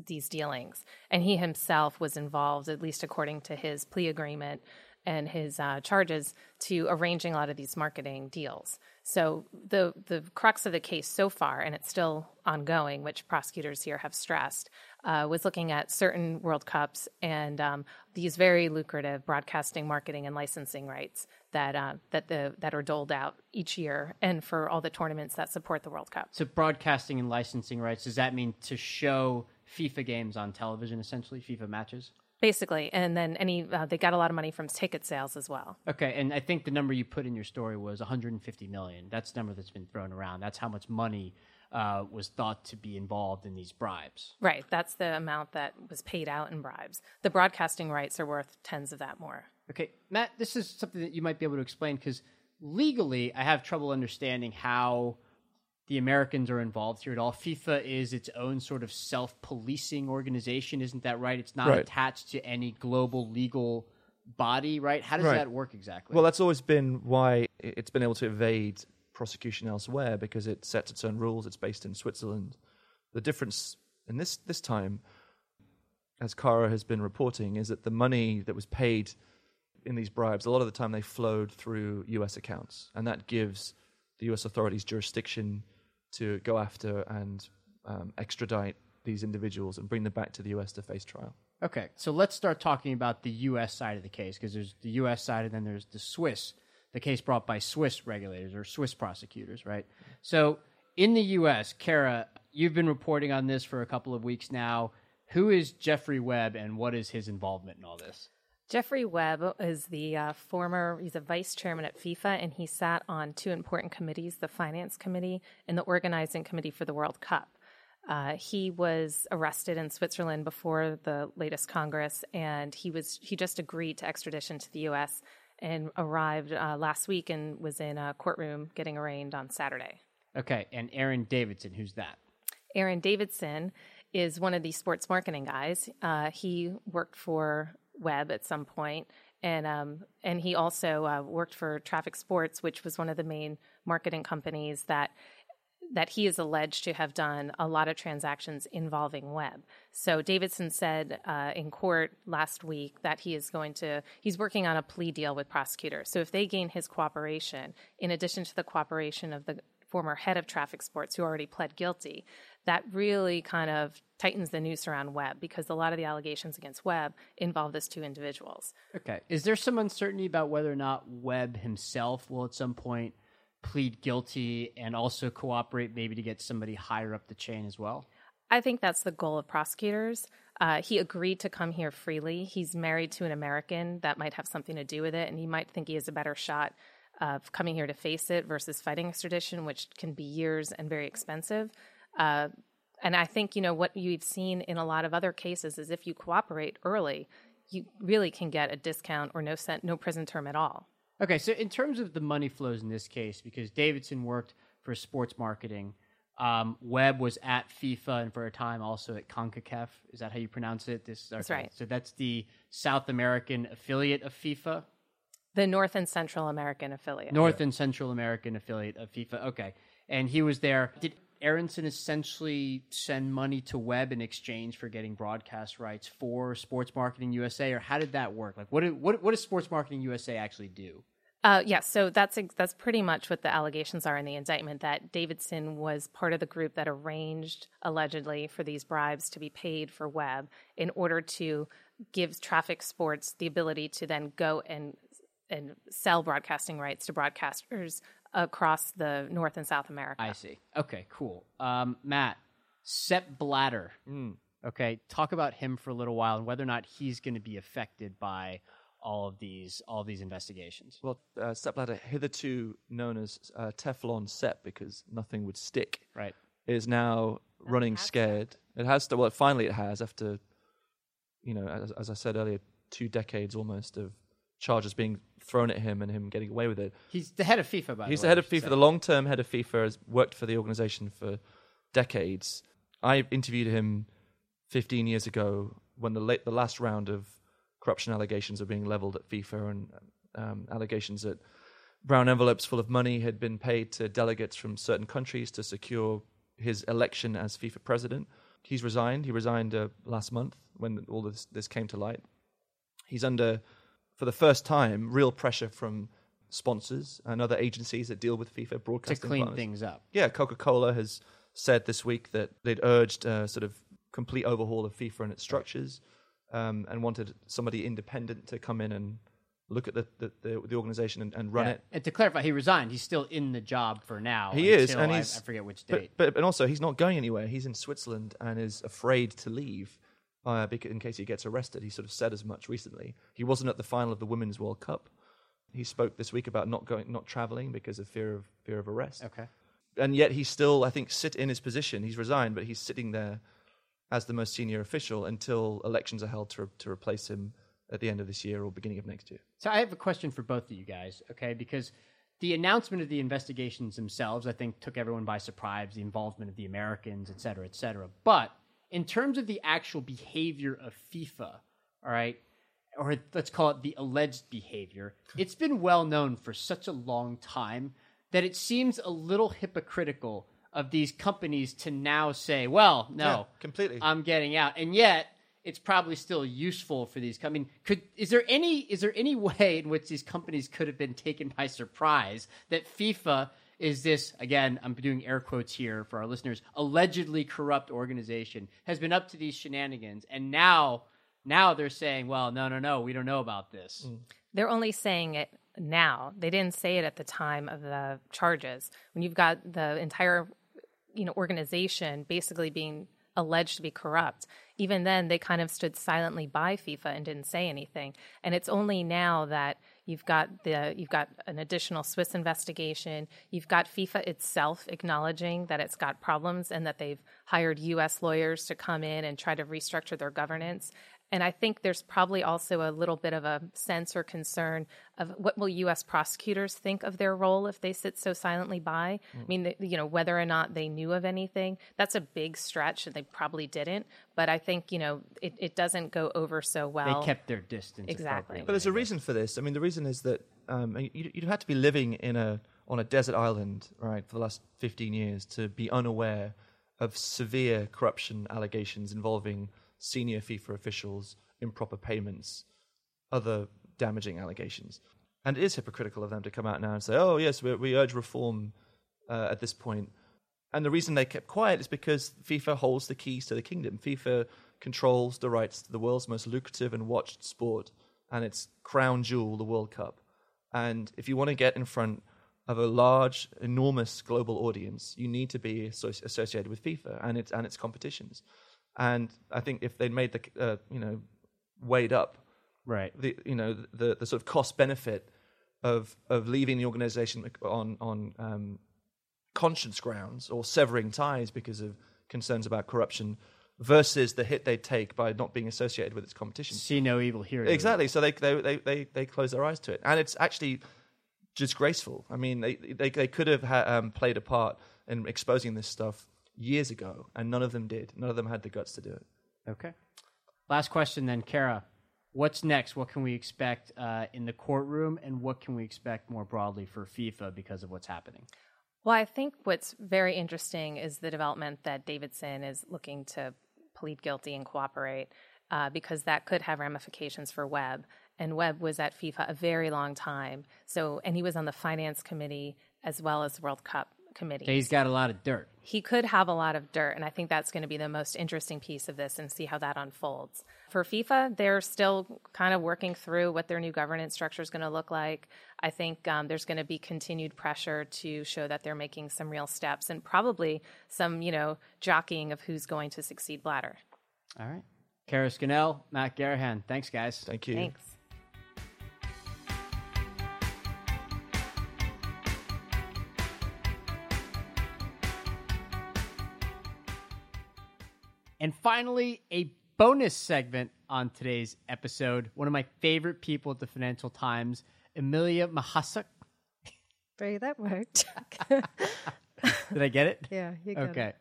these dealings. And he himself was involved, at least according to his plea agreement and his charges, to arranging a lot of these marketing deals. So the crux of the case so far, and it's still ongoing, which prosecutors here have stressed, was looking at certain World Cups and these very lucrative broadcasting, marketing, and licensing rights that are doled out each year and for all the tournaments that support the World Cup. So broadcasting and licensing rights, does that mean to show FIFA games on television, essentially, FIFA matches? Basically, and then they got a lot of money from ticket sales as well. Okay, and I think the number you put in your story was $150 million. That's the number that's been thrown around. That's how much money was thought to be involved in these bribes. Right, that's the amount that was paid out in bribes. The broadcasting rights are worth tens of that more. Okay, Matt, this is something that you might be able to explain, because legally I have trouble understanding how the Americans are involved here at all. FIFA is its own sort of self-policing organization, isn't that right? It's not attached to any global legal body, right? How does that work exactly? Well, that's always been why it's been able to evade prosecution elsewhere, because it sets its own rules. It's based in Switzerland. The difference in this time, as Kara has been reporting, is that the money that was paid in these bribes, a lot of the time they flowed through U.S. accounts, and that gives the U.S. authorities jurisdiction to go after and extradite these individuals and bring them back to the U.S. to face trial. Okay, so let's start talking about the U.S. side of the case, because there's the U.S. side and then there's the case brought by Swiss regulators or Swiss prosecutors, right? So in the U.S., Kara, you've been reporting on this for a couple of weeks now. Who is Jeffrey Webb and what is his involvement in all this? Jeffrey Webb is the he's a vice chairman at FIFA, and he sat on two important committees, the Finance Committee and the Organizing Committee for the World Cup. He was arrested in Switzerland before the latest Congress, and he just agreed to extradition to the U.S. and arrived last week and was in a courtroom getting arraigned on Saturday. Okay, and Aaron Davidson, who's that? Aaron Davidson is one of the sports marketing guys. He worked for Webb at some point, and he also worked for Traffic Sports, which was one of the main marketing companies that he is alleged to have done a lot of transactions involving Webb. So Davidson said in court last week that he's working on a plea deal with prosecutors. So if they gain his cooperation, in addition to the cooperation of the former head of Traffic Sports, who already pled guilty, that really kind of tightens the noose around Webb, because a lot of the allegations against Webb involve these two individuals. Okay. Is there some uncertainty about whether or not Webb himself will at some point plead guilty and also cooperate maybe to get somebody higher up the chain as well? I think that's the goal of prosecutors. He agreed to come here freely. He's married to an American. That might have something to do with it, and he might think he has a better shot of coming here to face it versus fighting extradition, which can be years and very expensive. And I think, what you've seen in a lot of other cases is if you cooperate early, you really can get a discount or no prison term at all. Okay, so in terms of the money flows in this case, because Davidson worked for sports marketing, Webb was at FIFA and for a time also at CONCACAF. Is that how you pronounce it? That's right. So that's the South American affiliate of FIFA? The North and Central American affiliate. North and Central American affiliate of FIFA. Okay. And he was there. Did Aronson essentially send money to Webb in exchange for getting broadcast rights for Sports Marketing USA, or how did that work? Like, what does Sports Marketing USA actually do? So that's pretty much what the allegations are in the indictment, that Davidson was part of the group that arranged, allegedly, for these bribes to be paid for Webb in order to give Traffic Sports the ability to then go and sell broadcasting rights to broadcasters across the North and South America. I see. Okay, cool. Matt, Sepp Blatter. Okay, talk about him for a little while and whether or not he's going to be affected by all of these investigations. Well, Sepp Blatter, hitherto known as Teflon Sepp because nothing would stick, right, is now running scared. It has to. Well, finally, it has after, you know, as I said earlier, 2 decades almost of charges being thrown at him and him getting away with it. He's the head of FIFA, by the way. He's the head of FIFA. The long-term head of FIFA has worked for the organization for decades. I interviewed him 15 years ago when the last round of corruption allegations were being leveled at FIFA and allegations that brown envelopes full of money had been paid to delegates from certain countries to secure his election as FIFA president. He's resigned. He resigned last month when all this came to light. He's under, for the first time, real pressure from sponsors and other agencies that deal with FIFA broadcasting. To clean things up. Yeah, Coca-Cola has said this week that they'd urged sort of complete overhaul of FIFA and its structures, and wanted somebody independent to come in and look at the organization and run it. And to clarify, he resigned. He's still in the job for now. He is, and I forget which date. But and also, he's not going anywhere. He's in Switzerland and is afraid to leave because in case he gets arrested. He sort of said as much recently. He wasn't at the final of the Women's World Cup. He spoke this week about not traveling because of fear of arrest. Okay, and yet he's still, I think, sit in his position. He's resigned, but he's sitting there as the most senior official until elections are held to replace him at the end of this year or beginning of next year. So I have a question for both of you guys, okay? Because the announcement of the investigations themselves, I think, took everyone by surprise, the involvement of the Americans, et cetera, et cetera. But in terms of the actual behavior of FIFA, all right, or let's call it the alleged behavior, it's been well known for such a long time that it seems a little hypocritical of these companies to now say, well, no, completely, I'm getting out. And yet it's probably still useful for these companies. Is there any way in which these companies could have been taken by surprise that FIFA is this, again, I'm doing air quotes here for our listeners, allegedly corrupt organization, has been up to these shenanigans, and now they're saying, well, no, we don't know about this. They're only saying it now. They didn't say it at the time of the charges. When you've got the entire organization basically being alleged to be corrupt, even then they kind of stood silently by FIFA and didn't say anything. And it's only now that you've got an additional Swiss investigation. You've got FIFA itself acknowledging that it's got problems and that they've hired U.S. lawyers to come in and try to restructure their governance. And I think there's probably also a little bit of a sense or concern of what will U.S. prosecutors think of their role if they sit so silently by? I mean, whether or not they knew of anything, that's a big stretch, and they probably didn't. But I think, it doesn't go over so well. They kept their distance. Exactly. But there's a reason for this. I mean, the reason is that you'd have to be living on a desert island, right, for the last 15 years to be unaware of severe corruption allegations involving senior FIFA officials, improper payments, other damaging allegations. And it is hypocritical of them to come out now and say, oh, yes, we urge reform at this point. And the reason they kept quiet is because FIFA holds the keys to the kingdom. FIFA controls the rights to the world's most lucrative and watched sport, and its crown jewel, the World Cup. And if you want to get in front of a large, enormous global audience, you need to be associated with FIFA and its competitions. And I think if they'd made the weighed up, right, the sort of cost benefit of leaving the organization on conscience grounds or severing ties because of concerns about corruption versus the hit they take by not being associated with its competition. See no evil, hear no exactly. Evil. So they close their eyes to it, and it's actually disgraceful. I mean, they could have played a part in exposing this stuff years ago, and none of them did. None of them had the guts to do it. Okay. Last question then, Kara. What's next? What can we expect in the courtroom, and what can we expect more broadly for FIFA because of what's happening? Well, I think what's very interesting is the development that Davidson is looking to plead guilty and cooperate, because that could have ramifications for Webb. And Webb was at FIFA a very long time, and he was on the finance committee as well as World Cup committees. He's got a lot of dirt. He could have a lot of dirt, and I think that's going to be the most interesting piece of this and see how that unfolds. For FIFA, they're still kind of working through what their new governance structure is going to look like. I think there's going to be continued pressure to show that they're making some real steps and probably some, you know, jockeying of who's going to succeed Blatter. All right. Kara Scannell, Matt Garrahan, thanks, guys. Thank you. Thanks. And finally, a bonus segment on today's episode. One of my favorite people at the Financial Times, Amelia Mahasuk. There, that worked. Did I get it? Yeah, you got it. Okay.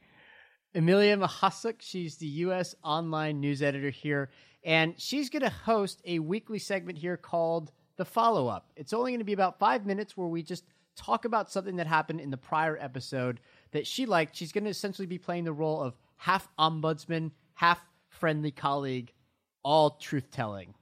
Amelia Mahasuk, she's the U.S. online news editor here, and she's going to host a weekly segment here called The Follow-Up. It's only going to be about 5 minutes where we just talk about something that happened in the prior episode that she liked. She's going to essentially be playing the role of half ombudsman, half friendly colleague, all truth-telling.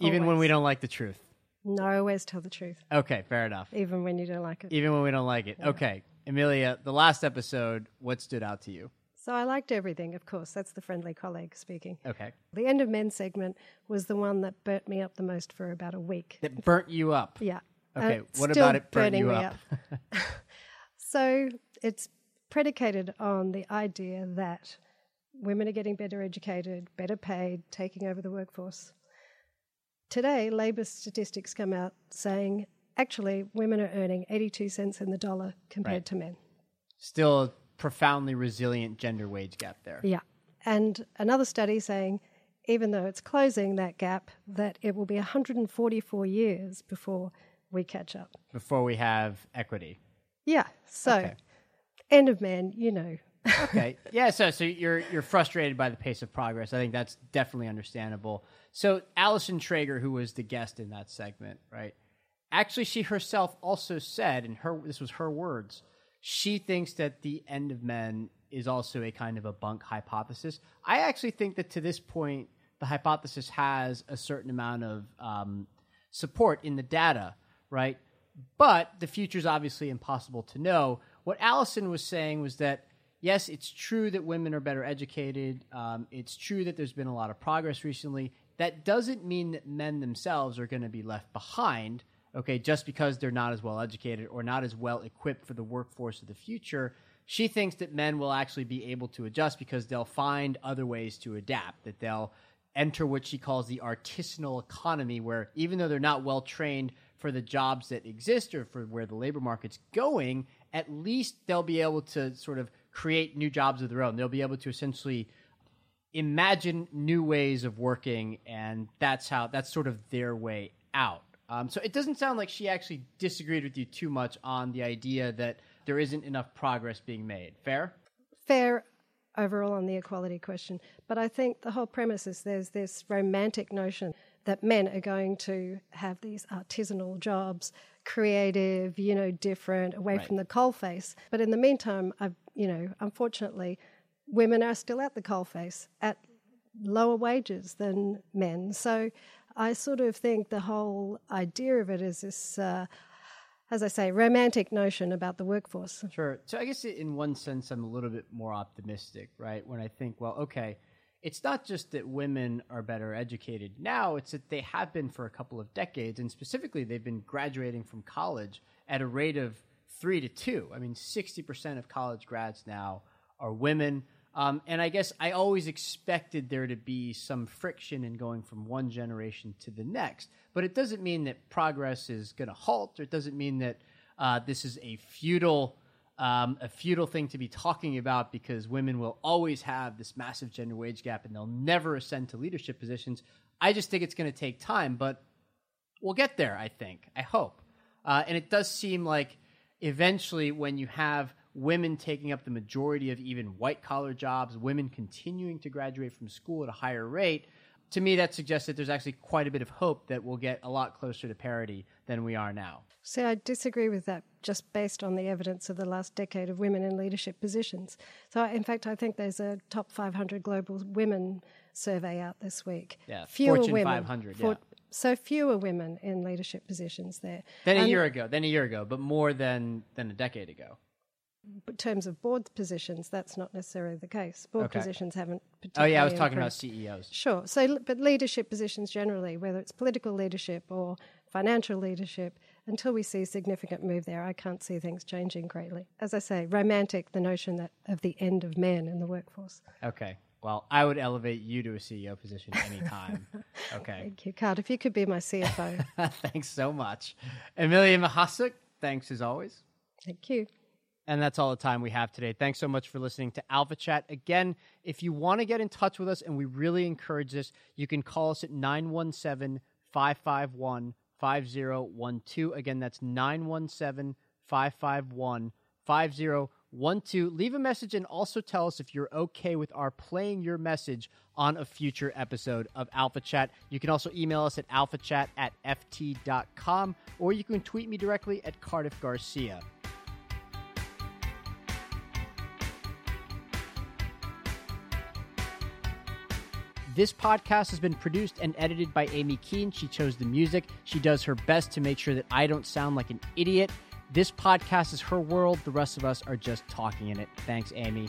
Even when we don't like the truth. No, I always tell the truth. Okay, fair enough. Even when you don't like it. Even when we don't like it. Yeah. Okay, Amelia, the last episode, what stood out to you? So I liked everything, of course. That's the friendly colleague speaking. Okay. The end of men segment was the one that burnt me up the most for about a week. That burnt you up? Yeah. Okay, what about it burnt you up? So it's predicated on the idea that women are getting better educated, better paid, taking over the workforce. Today, Labor statistics come out saying, actually, women are earning 82 cents in the dollar compared to men. Still a profoundly resilient gender wage gap there. Yeah. And another study saying, even though it's closing that gap, that it will be 144 years before we catch up. Before we have equity. Yeah. So... okay. End of man, you know. Okay. Yeah, so you're frustrated by the pace of progress. I think that's definitely understandable. So Alison Traeger, who was the guest in that segment, right? Actually, she herself also said, and this was her words, she thinks that the end of men is also a kind of a bunk hypothesis. I actually think that to this point, the hypothesis has a certain amount of support in the data, right? But the future is obviously impossible to know. What Allison was saying was that, yes, it's true that women are better educated. It's true that there's been a lot of progress recently. That doesn't mean that men themselves are going to be left behind, okay, just because they're not as well educated or not as well equipped for the workforce of the future. She thinks that men will actually be able to adjust because they'll find other ways to adapt, that they'll enter what she calls the artisanal economy, where even though they're not well trained for the jobs that exist or for where the labor market's going, at least they'll be able to sort of create new jobs of their own. They'll be able to essentially imagine new ways of working, and that's sort of their way out. So it doesn't sound like she actually disagreed with you too much on the idea that there isn't enough progress being made. Fair? Fair overall on the equality question. But I think the whole premise is there's this romantic notion that men are going to have these artisanal jobs, creative, you know, different, away from the coalface. But in the meantime, unfortunately, women are still at the coalface at lower wages than men. So I sort of think the whole idea of it is this, as I say, romantic notion about the workforce. Sure. So I guess in one sense, I'm a little bit more optimistic, right? When I think, well, okay, it's not just that women are better educated now, it's that they have been for a couple of decades, and specifically they've been graduating from college at a rate of 3-2. I mean, 60% of college grads now are women. And I guess I always expected there to be some friction in going from one generation to the next. But it doesn't mean that progress is going to halt, or it doesn't mean that this is a futile thing to be talking about, because women will always have this massive gender wage gap and they'll never ascend to leadership positions. I just think it's going to take time, but we'll get there, I think. I hope. And it does seem like eventually when you have women taking up the majority of even white-collar jobs, women continuing to graduate from school at a higher rate, to me that suggests that there's actually quite a bit of hope that we'll get a lot closer to parity than we are now. See, I disagree with that just based on the evidence of the last decade of women in leadership positions. So, in fact, I think there's a top 500 global women survey out this week. Yeah, fewer Fortune women, 500, yeah. So fewer women in leadership positions there. Than a year ago, but more than a decade ago. terms of board positions, that's not necessarily the case. Board positions haven't particularly... Oh, yeah, I was talking about CEOs. Sure. So, but leadership positions generally, whether it's political leadership or financial leadership, until we see a significant move there, I can't see things changing greatly. As I say, romantic, the notion that of the end of men in the workforce. Okay. Well, I would elevate you to a CEO position anytime. Okay. Thank you, Cardiff. You could be my CFO. Thanks so much. Amelia Mahasuk, thanks as always. Thank you. And that's all the time we have today. Thanks so much for listening to Alpha Chat. Again, if you want to get in touch with us, and we really encourage this, you can call us at 917-551-5012. Again, that's 917-551-5012. Leave a message and also tell us if you're okay with our playing your message on a future episode of Alpha Chat. You can also email us at alphachat@ft.com, or you can tweet me directly at Cardiff Garcia. This podcast has been produced and edited by Amy Keene. She chose the music. She does her best to make sure that I don't sound like an idiot. This podcast is her world. The rest of us are just talking in it. Thanks, Amy.